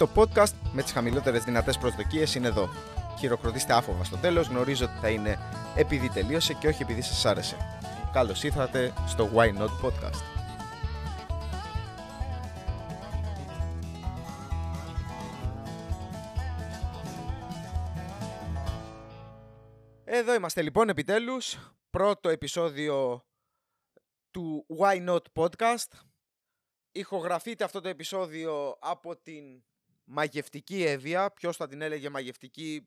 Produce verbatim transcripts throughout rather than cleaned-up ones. Το podcast με τις χαμηλότερες δυνατές προσδοκίες είναι εδώ. Χειροκροτήστε άφοβα στο τέλος, γνωρίζω ότι θα είναι επειδή τελείωσε και όχι επειδή σας άρεσε. Καλώς ήρθατε στο Why Not Podcast. Εδώ είμαστε λοιπόν επιτέλους, πρώτο επεισόδιο του Why Not Podcast. Ηχογραφείται αυτό το επεισόδιο από την μαγευτική Εύβοια. Ποιος θα την έλεγε μαγευτική,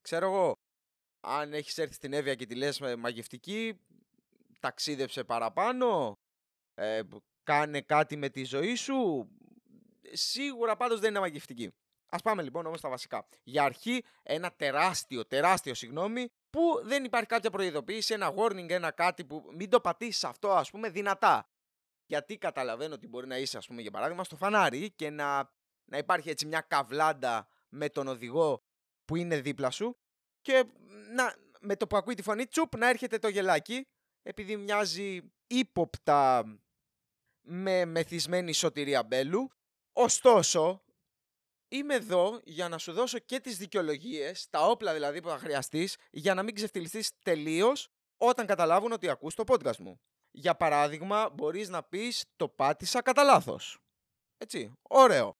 ξέρω εγώ. Αν έχεις έρθει στην Εύβοια και τη λες μαγευτική, ταξίδεψε παραπάνω, ε, κάνε κάτι με τη ζωή σου. Σίγουρα πάντως δεν είναι μαγευτική. Ας πάμε λοιπόν όμως στα βασικά. Για αρχή ένα τεράστιο, τεράστιο συγγνώμη που δεν υπάρχει κάποια προειδοποίηση, ένα warning, ένα κάτι που μην το πατήσεις αυτό ας πούμε δυνατά. Γιατί καταλαβαίνω ότι μπορεί να είσαι ας πούμε για παράδειγμα στο φανάρι και να, να υπάρχει έτσι μια καβλάντα με τον οδηγό που είναι δίπλα σου και να, με το που ακούει τη φωνή τσουπ να έρχεται το γελάκι επειδή μοιάζει ύποπτα με μεθυσμένη σωτηρία μπέλου. Ωστόσο, είμαι εδώ για να σου δώσω και τις δικαιολογίες, τα όπλα δηλαδή που θα χρειαστείς για να μην ξεφτυλιστείς τελείως όταν καταλάβουν ότι ακούς το podcast μου. Για παράδειγμα, μπορείς να πεις το πάτησα κατά λάθος. Έτσι, ωραίο.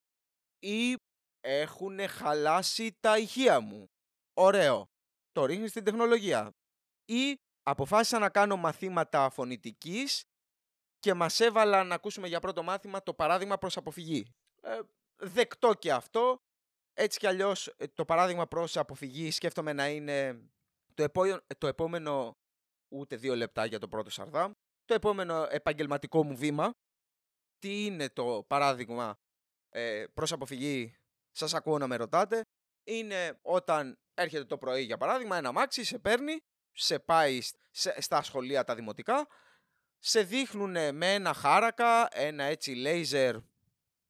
Ή έχουν χαλάσει τα ηχεία μου. Ωραίο. Το ρίχνεις στην τεχνολογία. Ή αποφάσισα να κάνω μαθήματα φωνητικής και μας έβαλα να ακούσουμε για πρώτο μάθημα το παράδειγμα προς αποφυγή. Ε, δεκτό και αυτό. Έτσι κι αλλιώς το παράδειγμα προς αποφυγή σκέφτομαι να είναι το, επό... το επόμενο ούτε δύο λεπτά για το πρώτο σαρδάμ. Το επόμενο επαγγελματικό μου βήμα, τι είναι το παράδειγμα ε, προς αποφυγή, σας ακούω να με ρωτάτε, είναι όταν έρχεται το πρωί για παράδειγμα ένα αμάξι, σε παίρνει, σε πάει σε, στα σχολεία τα δημοτικά, σε δείχνουν με ένα χάρακα, ένα έτσι λέιζερ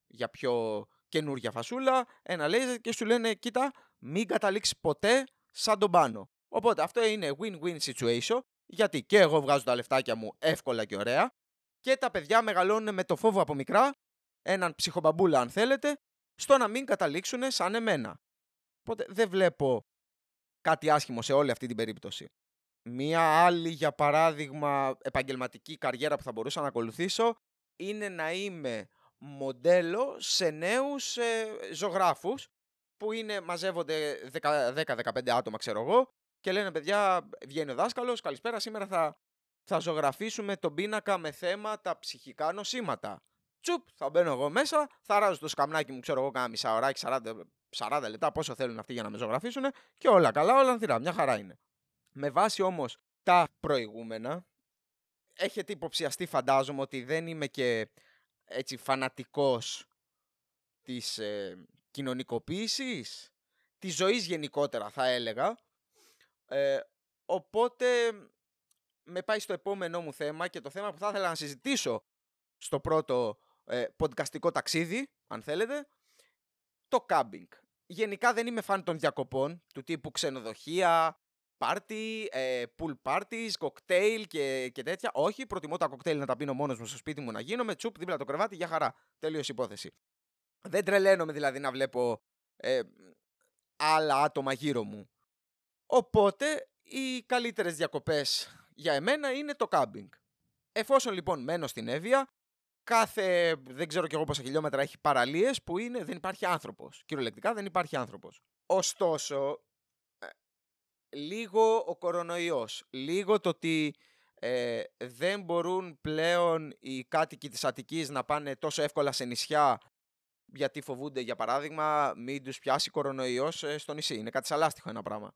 για πιο καινούργια φασούλα, ένα λέιζερ και σου λένε κοίτα μην καταλήξει ποτέ σαν τον πάνω. Οπότε αυτό είναι win-win situation. Γιατί και εγώ βγάζω τα λεφτάκια μου εύκολα και ωραία και τα παιδιά μεγαλώνουν με το φόβο από μικρά, έναν ψυχοπαμπούλα αν θέλετε, στο να μην καταλήξουν σαν εμένα. Οπότε δεν βλέπω κάτι άσχημο σε όλη αυτή την περίπτωση. Μία άλλη για παράδειγμα επαγγελματική καριέρα που θα μπορούσα να ακολουθήσω είναι να είμαι μοντέλο σε νέους ε, ζωγράφους που είναι, μαζεύονται δέκα με δεκαπέντε άτομα ξέρω εγώ, και λένε, παιδιά, βγαίνει ο δάσκαλος, καλησπέρα, σήμερα θα, θα ζωγραφίσουμε τον πίνακα με θέμα τα ψυχικά νοσήματα. Τσουπ, θα μπαίνω εγώ μέσα, θα ράζω το σκαμνάκι μου, ξέρω εγώ, κάνα μισά ωράκι, σαράντα, σαράντα λεπτά, πόσο θέλουν αυτοί για να με ζωγραφίσουν, και όλα καλά, όλα ανθυρά, μια χαρά είναι. Με βάση όμως τα προηγούμενα, έχετε υποψιαστεί, φαντάζομαι, ότι δεν είμαι και έτσι φανατικός της ε, κοινωνικοποίησης, της ζωής γενικότερα θα έλεγα. Ε, οπότε με πάει στο επόμενό μου θέμα και το θέμα που θα ήθελα να συζητήσω στο πρώτο ε, podcastικό ταξίδι, αν θέλετε, το κάμπινγκ. Γενικά δεν είμαι φαν των διακοπών, του τύπου ξενοδοχεία, πάρτι, ε, pool parties, κοκτέιλ και, και τέτοια. Όχι, προτιμώ τα κοκτέιλ να τα πίνω μόνος μου στο σπίτι μου, να γίνομαι τσουπ δίπλα το κρεβάτι, για χαρά, τέλειος υπόθεση. Δεν τρελαίνομαι δηλαδή να βλέπω ε, άλλα άτομα γύρω μου. Οπότε, οι καλύτερες διακοπές για εμένα είναι το κάμπινγκ. Εφόσον λοιπόν μένω στην Εύβοια, κάθε δεν ξέρω κι εγώ πόσα χιλιόμετρα έχει παραλίες που είναι, δεν υπάρχει άνθρωπος. Κυριολεκτικά δεν υπάρχει άνθρωπος. Ωστόσο, λίγο ο κορονοϊός, λίγο το ότι ε, δεν μπορούν πλέον οι κάτοικοι της Αττικής να πάνε τόσο εύκολα σε νησιά γιατί φοβούνται, για παράδειγμα, μην τους πιάσει κορονοϊός στο νησί. Είναι κάτι σαλάστιχο ένα πράγμα.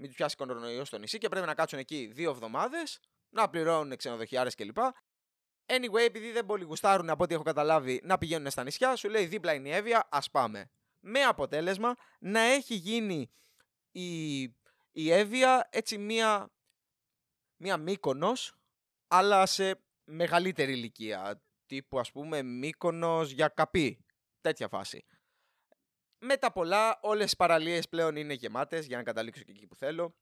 Μην του πιάσει κορονοϊό στο νησί και πρέπει να κάτσουν εκεί δύο εβδομάδες, να πληρώνουν ξενοδοχιάρες κλπ. Anyway, επειδή δεν πολύ γουστάρουν από ό,τι έχω καταλάβει να πηγαίνουν στα νησιά, σου λέει δίπλα είναι η Εύβοια, ας πάμε. Με αποτέλεσμα να έχει γίνει η, η Εύβοια έτσι μία, μία Μύκονος, αλλά σε μεγαλύτερη ηλικία. Τύπου ας πούμε Μύκονος για καπί, τέτοια φάση. Με τα πολλά, όλες οι παραλίες πλέον είναι γεμάτες για να καταλήξω και εκεί που θέλω.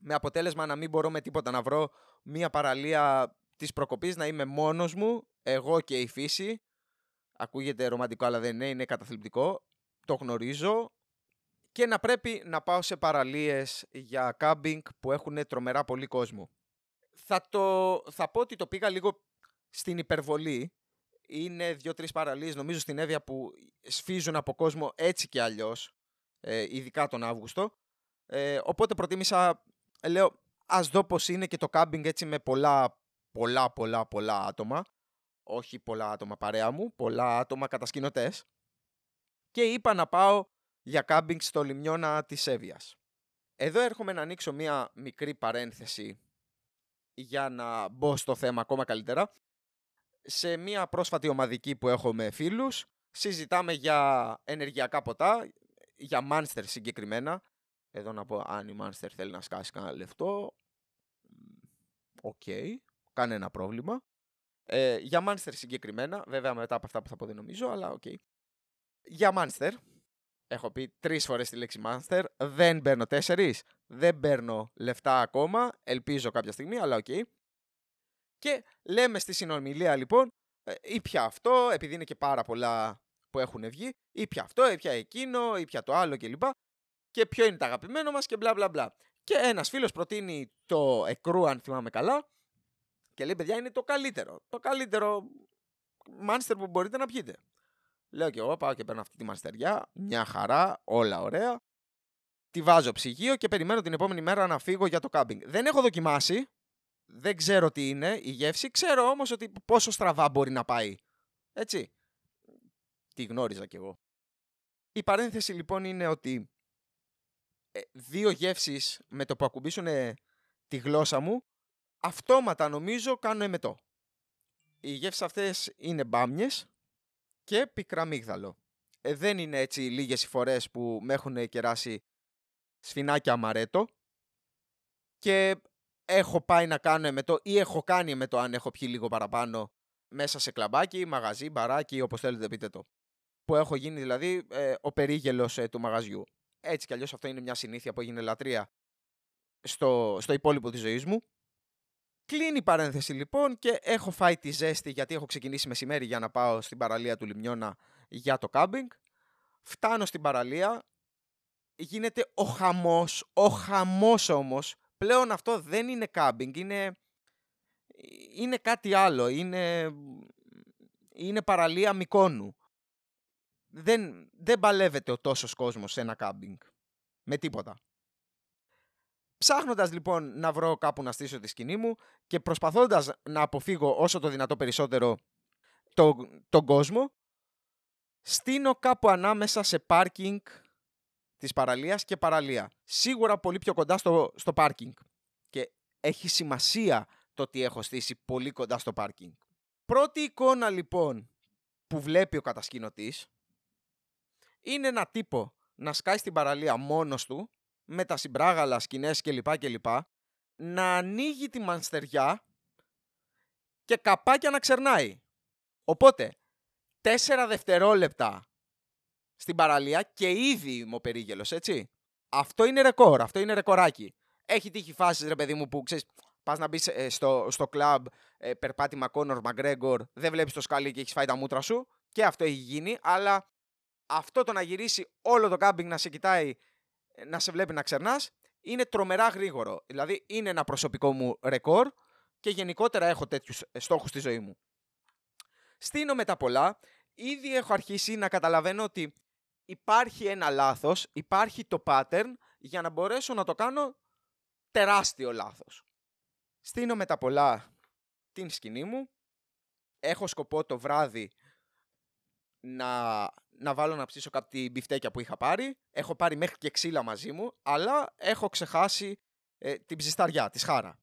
Με αποτέλεσμα να μην μπορώ με τίποτα να βρω μια παραλία της προκοπής, να είμαι μόνος μου, εγώ και η φύση. Ακούγεται ρομαντικό, αλλά δεν είναι, είναι καταθλιπτικό. το γνωρίζω και να πρέπει να πάω σε παραλίες για κάμπινγκ που έχουν τρομερά πολύ κόσμο. Θα, το, θα πω ότι το πήγα λίγο στην υπερβολή. Είναι δύο-τρεις παραλίες νομίζω στην Εύβοια που σφίζουν από κόσμο έτσι και αλλιώς, ε, ειδικά τον Αύγουστο. Ε, οπότε προτίμησα, λέω, ας δω πώς είναι και το κάμπινγκ έτσι με πολλά, πολλά, πολλά, πολλά άτομα. Όχι πολλά άτομα παρέα μου, πολλά άτομα κατασκηνωτές. Και είπα να πάω για κάμπινγκ στο Λιμιώνα της Εύβοιας. Εδώ έρχομαι να ανοίξω μία μικρή παρένθεση για να μπω στο θέμα ακόμα καλύτερα. Σε μία πρόσφατη ομαδική που έχω με φίλους, συζητάμε για ενεργειακά ποτά, για Μάνστερ συγκεκριμένα. Εδώ να πω, αν η Μάνστερ θέλει να σκάσει κανένα λεφτό, οκ, okay, κανένα πρόβλημα. Ε, για Μάνστερ συγκεκριμένα, βέβαια μετά από αυτά που θα πω δεν νομίζω, αλλά οκ. Okay. Για Μάνστερ, έχω πει τρεις φορές τη λέξη Μάνστερ, δεν παίρνω τέσσερις, δεν παίρνω λεφτά ακόμα, ελπίζω κάποια στιγμή, αλλά οκ. Okay. Και λέμε στη συνομιλία λοιπόν, ή πια αυτό, επειδή είναι και πάρα πολλά που έχουν βγει, ή πια αυτό, ή πια εκείνο, ή πια το άλλο κλπ. Και ποιο είναι το αγαπημένο μας και μπλα μπλα μπλα. Και ένας φίλος προτείνει το Εκρού, αν θυμάμαι καλά, και λέει: παιδιά, είναι το καλύτερο. Το καλύτερο Μάνστερ που μπορείτε να πιείτε. Λέω και εγώ: πάω και παίρνω αυτή τη μανστεριά. Μια χαρά, όλα ωραία. Τη βάζω ψυγείο και περιμένω την επόμενη μέρα να φύγω για το κάμπινγκ. Δεν έχω δοκιμάσει. Δεν ξέρω τι είναι η γεύση. Ξέρω όμως ότι πόσο στραβά μπορεί να πάει. Έτσι. Τη γνώριζα κι εγώ. Η παρένθεση λοιπόν είναι ότι δύο γεύσεις με το που ακουμπήσουν τη γλώσσα μου, αυτόματα νομίζω κάνω εμετό. Οι γεύσεις αυτές είναι μπάμιες και πικραμίγδαλο. Ε, δεν είναι έτσι λίγες οι φορές που με έχουν κεράσει σφινάκια αμαρέτο και έχω πάει να κάνω εμετό ή έχω κάνει εμετό αν έχω πιει λίγο παραπάνω μέσα σε κλαμπάκι, μαγαζί, μπαράκι, όπως θέλετε πείτε το. Που έχω γίνει δηλαδή ε, ο περίγελος ε, του μαγαζιού. Έτσι κι αλλιώς αυτό είναι μια συνήθεια που έγινε λατρεία στο, στο υπόλοιπο της ζωής μου. Κλείνει η παρένθεση λοιπόν και έχω φάει τη ζέστη γιατί έχω ξεκινήσει μεσημέρι για να πάω στην παραλία του Λιμιώνα για το κάμπινγκ. Φτάνω στην παραλία, γίνεται ο χαμός, ο χαμός όμως. Πλέον αυτό δεν είναι κάμπινγκ, είναι, είναι κάτι άλλο, είναι, είναι παραλία Μικόνου. Δεν, δεν παλεύεται ο τόσος κόσμος σε ένα κάμπινγκ, με τίποτα. Ψάχνοντας λοιπόν να βρω κάπου να στήσω τη σκηνή μου και προσπαθώντας να αποφύγω όσο το δυνατό περισσότερο το, τον κόσμο, στείνω κάπου ανάμεσα σε πάρκινγκ της παραλίας και παραλία. Σίγουρα πολύ πιο κοντά στο, στο πάρκινγκ. Και έχει σημασία το ότι έχω στήσει πολύ κοντά στο πάρκινγκ. Πρώτη εικόνα λοιπόν που βλέπει ο κατασκηνωτής είναι ένα τύπο να σκάει στην παραλία μόνος του, με τα συμπράγαλα, σκηνές κλπ. Κλπ. Να ανοίγει τη μανστεριά και καπάκια να ξερνάει. Οπότε, τέσσερα δευτερόλεπτα στην παραλία και ήδη είμαι ο περίγελος, έτσι. Αυτό είναι ρεκόρ, αυτό είναι ρεκοράκι. Έχει τύχει φάσεις, ρε παιδί μου, που ξέρεις, πας να μπεις ε, στο, στο κλαμπ, ε, περπάτημα Κόνορ, Μαγκρέγκορ, δεν βλέπεις το σκάλι και έχεις φάει τα μούτρα σου. Και αυτό έχει γίνει, αλλά αυτό το να γυρίσει όλο το κάμπινγκ να σε κοιτάει, να σε βλέπει να ξερνάς, είναι τρομερά γρήγορο. Δηλαδή είναι ένα προσωπικό μου ρεκόρ και γενικότερα έχω τέτοιους στόχους στη ζωή μου. Στείνω με τα πολλά, ήδη έχω αρχίσει να καταλαβαίνω ότι υπάρχει ένα λάθος, υπάρχει το pattern για να μπορέσω να το κάνω τεράστιο λάθος. Στείνω με τα πολλά την σκηνή μου, έχω σκοπό το βράδυ να, να βάλω να ψήσω κάποια μπιφτέκια που είχα πάρει. Έχω πάρει μέχρι και ξύλα μαζί μου, αλλά έχω ξεχάσει ε, την ψισταριά, τη σχάρα.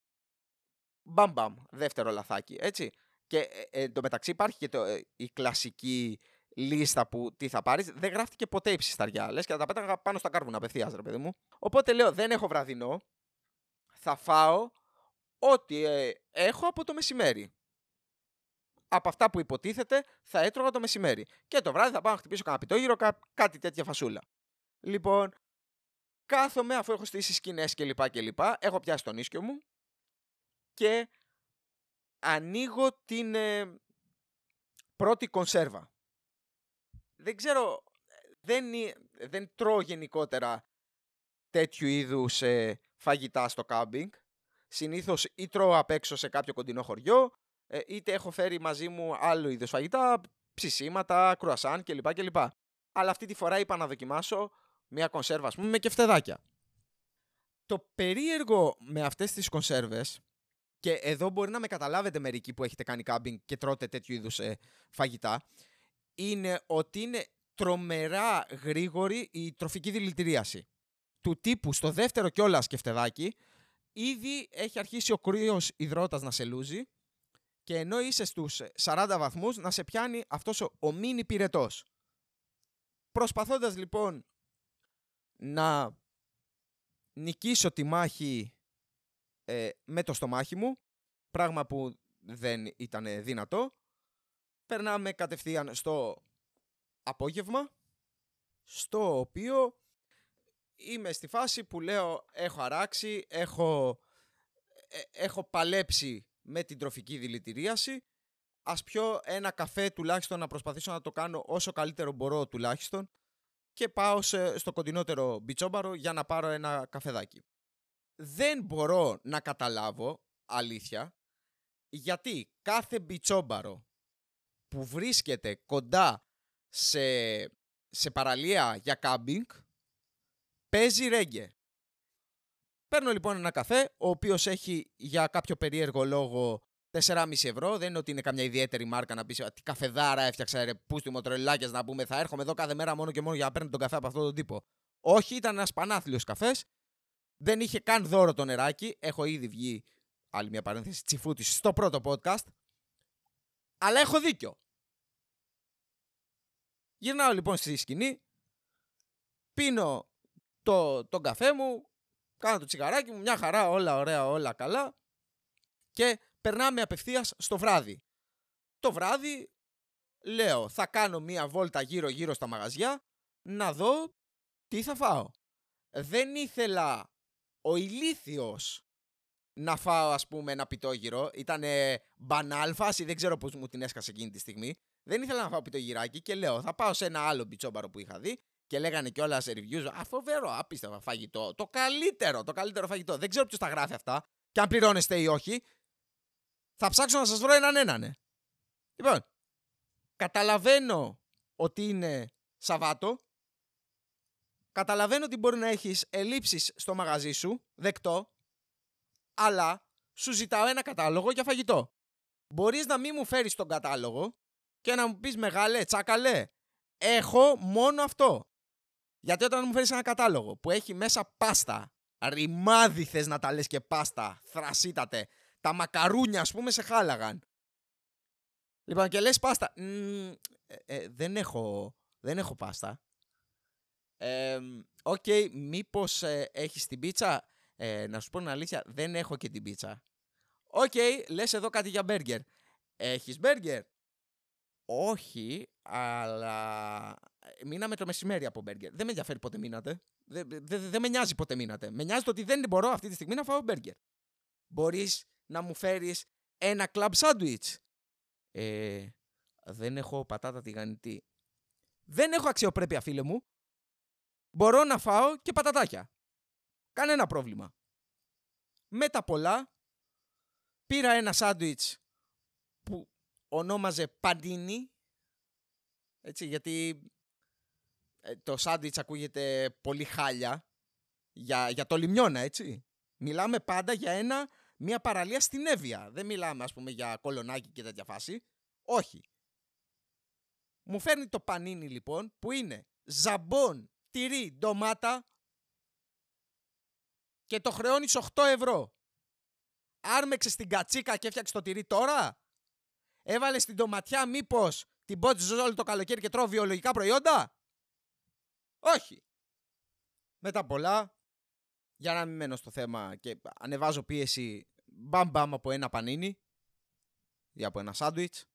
Μπαμ μπαμ, δεύτερο λαθάκι, έτσι. Και ε, εν τω μεταξύ υπάρχει και το, ε, η κλασική λίστα που τι θα πάρεις. Δεν γράφτηκε ποτέ η ψισταριά, λες, και θα τα πέταγα πάνω στα κάρβουνα απευθείας, ρε παιδί μου. Οπότε λέω, δεν έχω βραδινό, θα φάω ό,τι ε, έχω από το μεσημέρι. Από αυτά που υποτίθεται θα έτρωγα το μεσημέρι. Και το βράδυ θα πάω να χτυπήσω κανένα πιτόγυρο, κά, κάτι τέτοια φασούλα. Λοιπόν, κάθομαι αφού έχω στήσει σκηνές κλπ. Κλπ. Έχω πιάσει τον ίσκιο μου και ανοίγω την ε, πρώτη κονσέρβα. Δεν ξέρω, δεν, δεν τρώω γενικότερα τέτοιου είδους ε, φαγητά στο κάμπινγκ. Συνήθως ή τρώω απ' έξω σε κάποιο κοντινό χωριό, ε, είτε έχω φέρει μαζί μου άλλο είδος φαγητά, ψησίματα, κρουασάν κλπ, κλπ. Αλλά αυτή τη φορά είπα να δοκιμάσω μια κονσέρβα, ας πούμε, με κεφτεδάκια. Το περίεργο με αυτές τις κονσέρβες, και εδώ μπορεί να με καταλάβετε μερικοί που έχετε κάνει κάμπινγκ και τρώτε τέτοιου είδους ε, φαγητά, είναι ότι είναι τρομερά γρήγορη η τροφική δηλητηρίαση. Του τύπου στο δεύτερο κιόλας κεφτεδάκι, ήδη έχει αρχίσει ο κρύος υδρότας να σε λούζει και ενώ είσαι στους σαράντα βαθμούς να σε πιάνει αυτός ο, ο μίνι πυρετός. Προσπαθώντας λοιπόν να νικήσω τη μάχη ε, με το στομάχι μου, πράγμα που δεν ήταν δυνατό, περνάμε κατευθείαν στο απόγευμα, στο οποίο είμαι στη φάση που λέω έχω αράξει, έχω, ε, έχω παλέψει με την τροφική δηλητηρίαση, ας πιω ένα καφέ τουλάχιστον, να προσπαθήσω να το κάνω όσο καλύτερο μπορώ τουλάχιστον, και πάω σε, στο κοντινότερο μπιτσόμπαρο για να πάρω ένα καφεδάκι. Δεν μπορώ να καταλάβω, αλήθεια, γιατί κάθε μπιτσόμπαρο που βρίσκεται κοντά σε, σε παραλία για κάμπινγκ παίζει ρέγγε. Παίρνω λοιπόν ένα καφέ, ο οποίος έχει για κάποιο περίεργο λόγο τέσσερα κόμμα πέντε ευρώ. Δεν είναι ότι είναι καμιά ιδιαίτερη μάρκα να πεις τι καφεδάρα έφτιαξα ρε πούστιμο τρελάκες, να πούμε θα έρχομαι εδώ κάθε μέρα μόνο και μόνο για να παίρνω τον καφέ από αυτόν τον τύπο. Όχι, ήταν ένας πανάθλιος καφές. Δεν είχε καν δώρο το νεράκι. Έχω ήδη βγει, άλλη μια παρένθεση, τσιφούτης στο πρώτο podcast. Αλλά έχω δίκιο. Γυρνάω λοιπόν στη σκηνή, πίνω Το, τον καφέ μου, κάνω το τσιγαράκι μου, μια χαρά, όλα ωραία, όλα καλά, και περνάμε απευθείας στο βράδυ. Το βράδυ λέω θα κάνω μια βόλτα γύρω γύρω στα μαγαζιά να δω τι θα φάω. Δεν ήθελα ο ηλίθιος να φάω, ας πούμε, ένα πιτόγυρο. Ήταν μπανάλφαση, δεν ξέρω πώς μου την έσκασε εκείνη τη στιγμή. Δεν ήθελα να φάω πιτόγυράκι και λέω θα πάω σε ένα άλλο μπιτσόμπαρο που είχα δει. Και λέγανε κιόλας reviews, α, φοβερό, απίστευα φαγητό, το καλύτερο, το καλύτερο φαγητό. Δεν ξέρω ποιος τα γράφει αυτά και αν πληρώνεστε ή όχι. Θα ψάξω να σας βρω έναν έναν. Ναι. Λοιπόν, καταλαβαίνω ότι είναι Σαββάτο. Καταλαβαίνω ότι μπορεί να έχεις ελλείψεις στο μαγαζί σου, δεκτό. Αλλά σου ζητάω ένα κατάλογο για φαγητό. Μπορείς να μην μου φέρεις τον κατάλογο και να μου πεις μεγάλε, τσάκαλε, έχω μόνο αυτό. Γιατί όταν μου φέρεις ένα κατάλογο που έχει μέσα πάστα, ρημάδι θες να τα λες και πάστα, θρασίτατε, τα μακαρούνια ας πούμε σε χάλαγαν. Λοιπόν και λες πάστα, mm, ε, ε, δεν, έχω, δεν έχω πάστα. Οκ, ε, okay, μήπως ε, έχεις την πίτσα, ε, να σου πω την αλήθεια, δεν έχω και την πίτσα. Οκ, okay, λες εδώ κάτι για μπέργκερ. Έχεις μπέργκερ? Όχι, αλλά μείναμε το μεσημέρι από μπέργκερ. Δεν με ενδιαφέρει πότε μείνατε. Δεν δε, δε με νοιάζει πότε μείνατε. Με νοιάζει το ότι δεν μπορώ αυτή τη στιγμή να φάω μπέργκερ. Μπορείς να μου φέρεις ένα κλαμπ σάντουιτς? Ε, δεν έχω πατάτα τηγανητή. Δεν έχω αξιοπρέπεια, φίλε μου. Μπορώ να φάω και πατατάκια. Κανένα πρόβλημα. Με τα πολλά, πήρα ένα σάντουιτς που ονόμαζε παντίνι. Έτσι, γιατί το σάντουιτς ακούγεται πολύ χάλια για, για το λιμιώνα, έτσι. Μιλάμε πάντα για ένα, μια παραλία στην Εύβοια. Δεν μιλάμε, ας πούμε, για κολονάκι και τέτοια φάση. Όχι. Μου φέρνει το πανίνι, λοιπόν, που είναι ζαμπόν, τυρί, ντομάτα και το χρεώνεις οκτώ ευρώ. Άρμεξες την κατσίκα και έφτιαξες το τυρί τώρα? Έβαλες την ντοματιά μήπως την πότζεις όλο το καλοκαίρι και τρώω βιολογικά προϊόντα? Όχι. Μετά πολλά, για να μην μένω στο θέμα και ανεβάζω πίεση, μπαμ μπαμ από ένα πανίνι ή από ένα σάντουιτς,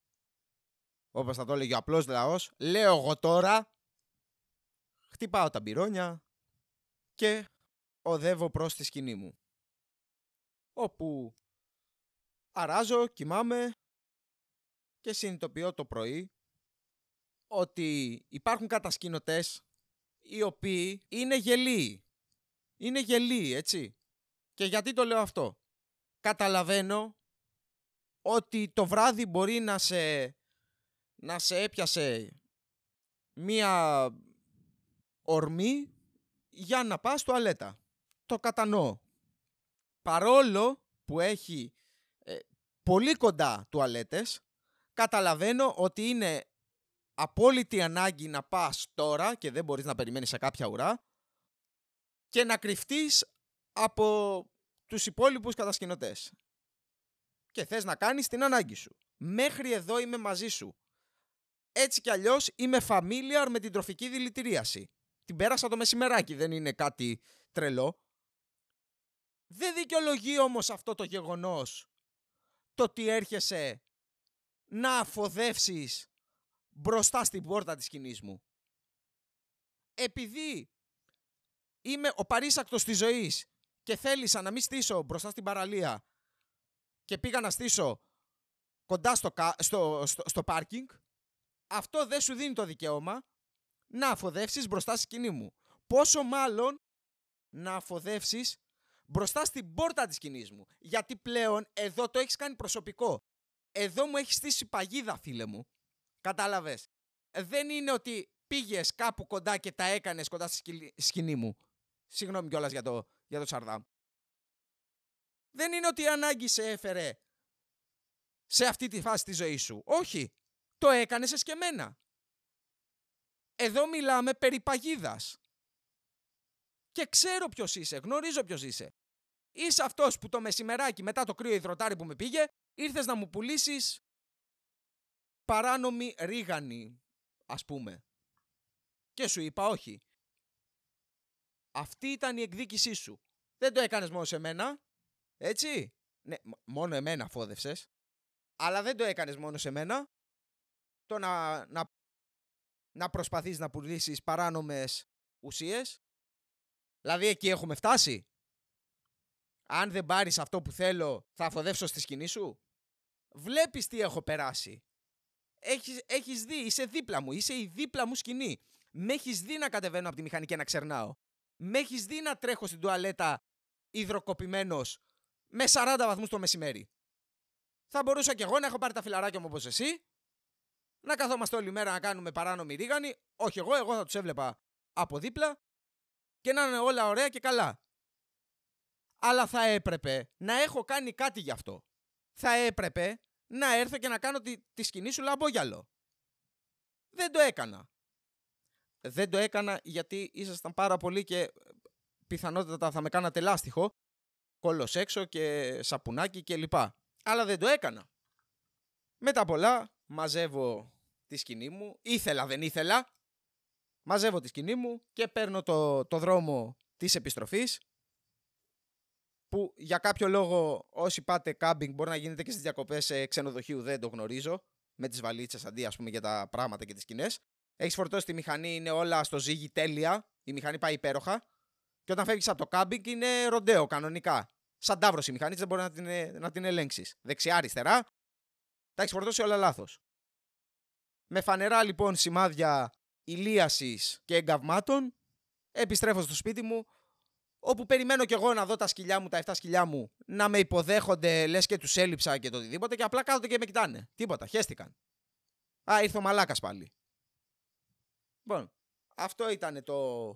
όπως θα το έλεγε ο απλός λαός, λέω εγώ τώρα, χτυπάω τα μπυρόνια και οδεύω προς τη σκηνή μου, όπου αράζω, κοιμάμαι και συνειδητοποιώ το πρωί ότι υπάρχουν κατασκηνωτές οι οποίοι είναι γελοί. Είναι γελοί, έτσι. Και γιατί το λέω αυτό? Καταλαβαίνω ότι το βράδυ μπορεί να σε, να σε έπιασε μία ορμή για να πας τουαλέτα. Το κατανοώ. Παρόλο που έχει ε, πολύ κοντά τουαλέτες, καταλαβαίνω ότι είναι απόλυτη ανάγκη να πας τώρα και δεν μπορείς να περιμένεις σε κάποια ουρά και να κρυφτείς από τους υπόλοιπους κατασκηνωτές. Και θες να κάνεις την ανάγκη σου. Μέχρι εδώ είμαι μαζί σου. Έτσι κι αλλιώς είμαι familiar με την τροφική δηλητηρίαση. Την πέρασα το μεσημεράκι, δεν είναι κάτι τρελό. Δεν δικαιολογεί όμως αυτό το γεγονός το ότι έρχεσαι να αφοδεύσεις μπροστά στην πόρτα της σκηνής μου. Επειδή είμαι ο παρήσακτος της ζωής και θέλησα να μην στήσω μπροστά στην παραλία και πήγα να στήσω κοντά στο, στο, στο, στο πάρκινγκ, αυτό δεν σου δίνει το δικαίωμα να αφοδεύσεις μπροστά στη σκηνή μου. Πόσο μάλλον να αφοδεύσεις μπροστά στην πόρτα της σκηνής μου. Γιατί πλέον εδώ το έχεις κάνει προσωπικό. Εδώ μου έχεις στήσει παγίδα, φίλε μου. Κατάλαβες? Δεν είναι ότι πήγες κάπου κοντά και τα έκανες κοντά στη σκηνή μου. Συγγνώμη κιόλας για το, για το Σαρδάμ. Δεν είναι ότι η ανάγκη σε έφερε σε αυτή τη φάση της ζωής σου. Όχι. Το έκανες εσκεμμένα. Εδώ μιλάμε περί παγίδας. Και ξέρω ποιος είσαι, γνωρίζω ποιος είσαι. Είσαι αυτός που το μεσημεράκι μετά το κρύο υδροτάρι που με πήγε, ήρθες να μου πουλήσεις παράνομη ρίγανη, ας πούμε. Και σου είπα όχι. Αυτή ήταν η εκδίκησή σου. Δεν το έκανες μόνο σε μένα, έτσι. Ναι, μόνο εμένα φόδευσες. Αλλά δεν το έκανες μόνο σε μένα. Το να, να, να προσπαθείς να πουλήσεις παράνομες ουσίες. Δηλαδή εκεί έχουμε φτάσει. Αν δεν πάρεις αυτό που θέλω, θα αφοδεύσω στη σκηνή σου. Βλέπεις τι έχω περάσει. Έχεις, έχεις δει, είσαι δίπλα μου, είσαι η δίπλα μου σκηνή. Μ' έχεις δει να κατεβαίνω από τη μηχανή και να ξερνάω. Μ' έχεις δει να τρέχω στην τουαλέτα υδροκοπημένος με σαράντα βαθμούς το μεσημέρι. Θα μπορούσα κι εγώ να έχω πάρει τα φιλαράκια μου όπως εσύ. Να καθόμαστε όλη μέρα να κάνουμε παράνομη ρίγανη. Όχι εγώ, εγώ θα τους έβλεπα από δίπλα. Και να είναι όλα ωραία και καλά. Αλλά θα έπρεπε να έχω κάνει κάτι γι' αυτό. Θα έπρεπε να έρθω και να κάνω τη, τη σκηνή σου λαμπόγιαλο. Δεν το έκανα. Δεν το έκανα γιατί ήσασταν πάρα πολύ και πιθανότατα θα με κάνατε λάστιχο. Κόλλος έξω και σαπουνάκι κλπ. Αλλά δεν το έκανα. Μετά πολλά μαζεύω τη σκηνή μου. Ήθελα δεν ήθελα. Μαζεύω τη σκηνή μου και παίρνω το, το δρόμο της επιστροφής που για κάποιο λόγο όσοι πάτε κάμπινγκ μπορεί να γίνεται και στις διακοπές σε ξενοδοχείου, δεν το γνωρίζω, με τις βαλίτσες αντί ας πούμε για τα πράγματα και τις σκηνές. Έχεις φορτώσει τη μηχανή, είναι όλα στο ζύγι τέλεια, η μηχανή πάει υπέροχα και όταν φεύγεις από το κάμπινγκ είναι ροντέο κανονικά. Σαν ταύρος η μηχανή, δεν μπορεί να την, να την ελέγξεις. Δεξιά, αριστερά, τα έχεις φορτώσει όλα λάθος. Με φανερά λοιπόν σημάδια ηλίασης και εγκαυμάτων, επιστρέφω στο σπίτι μου, όπου περιμένω και εγώ να δω τα σκυλιά μου, τα εφτά σκυλιά μου, να με υποδέχονται, λες και τους έλειψα και το οτιδήποτε, και απλά κάθονται και με κοιτάνε. Τίποτα, χέστηκαν. Α, ήρθε ο μαλάκας πάλι. Λοιπόν, αυτό ήταν το,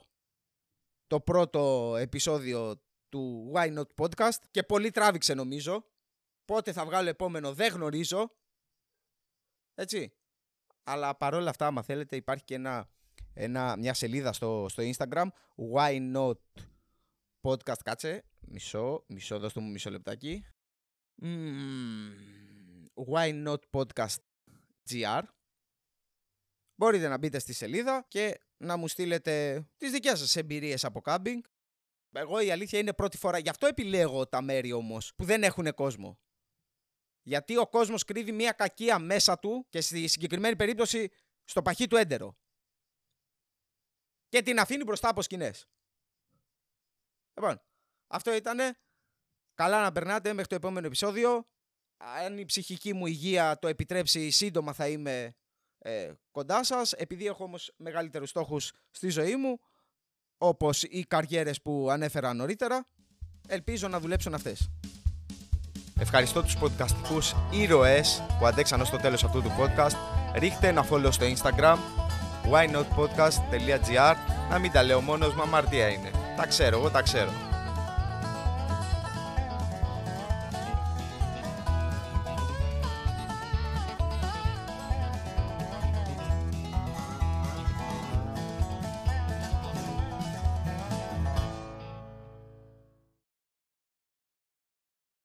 το πρώτο επεισόδιο του Why Not Podcast και πολύ τράβηξε νομίζω. Πότε θα βγάλω επόμενο δεν γνωρίζω. Έτσι. Αλλά παρόλα αυτά, άμα θέλετε, υπάρχει και ένα, ένα, μια σελίδα στο, στο Instagram. Why Not Podcast. Κάτσε. Μισό, μισό, δώστε μου μισό λεπτάκι. Mm, Why Not Podcast τζι αρ. Μπορείτε να μπείτε στη σελίδα και να μου στείλετε τις δικές σας εμπειρίες από κάμπινγκ. Εγώ η αλήθεια είναι πρώτη φορά. Γι' αυτό επιλέγω τα μέρη όμως που δεν έχουν κόσμο. Γιατί ο κόσμος κρύβει μια κακία μέσα του και στη συγκεκριμένη περίπτωση στο παχύ του έντερο. Και την αφήνει μπροστά από σκηνές. Λοιπόν, αυτό ήτανε. Καλά να περνάτε μέχρι το επόμενο επεισόδιο. Αν η ψυχική μου υγεία το επιτρέψει, σύντομα θα είμαι ε, κοντά σας. Επειδή έχω όμως μεγαλύτερους στόχους στη ζωή μου, όπως οι καριέρες που ανέφερα νωρίτερα, ελπίζω να δουλέψουν αυτές. Ευχαριστώ τους podcastικούς ήρωες που αντέξαν ως το τέλος αυτού του podcast. Ρίχτε ένα follow στο Instagram whynotpodcast τελεία gr. Να μην τα λέω μόνος, μα μαρτία είναι. Τα ξέρω, εγώ τα ξέρω.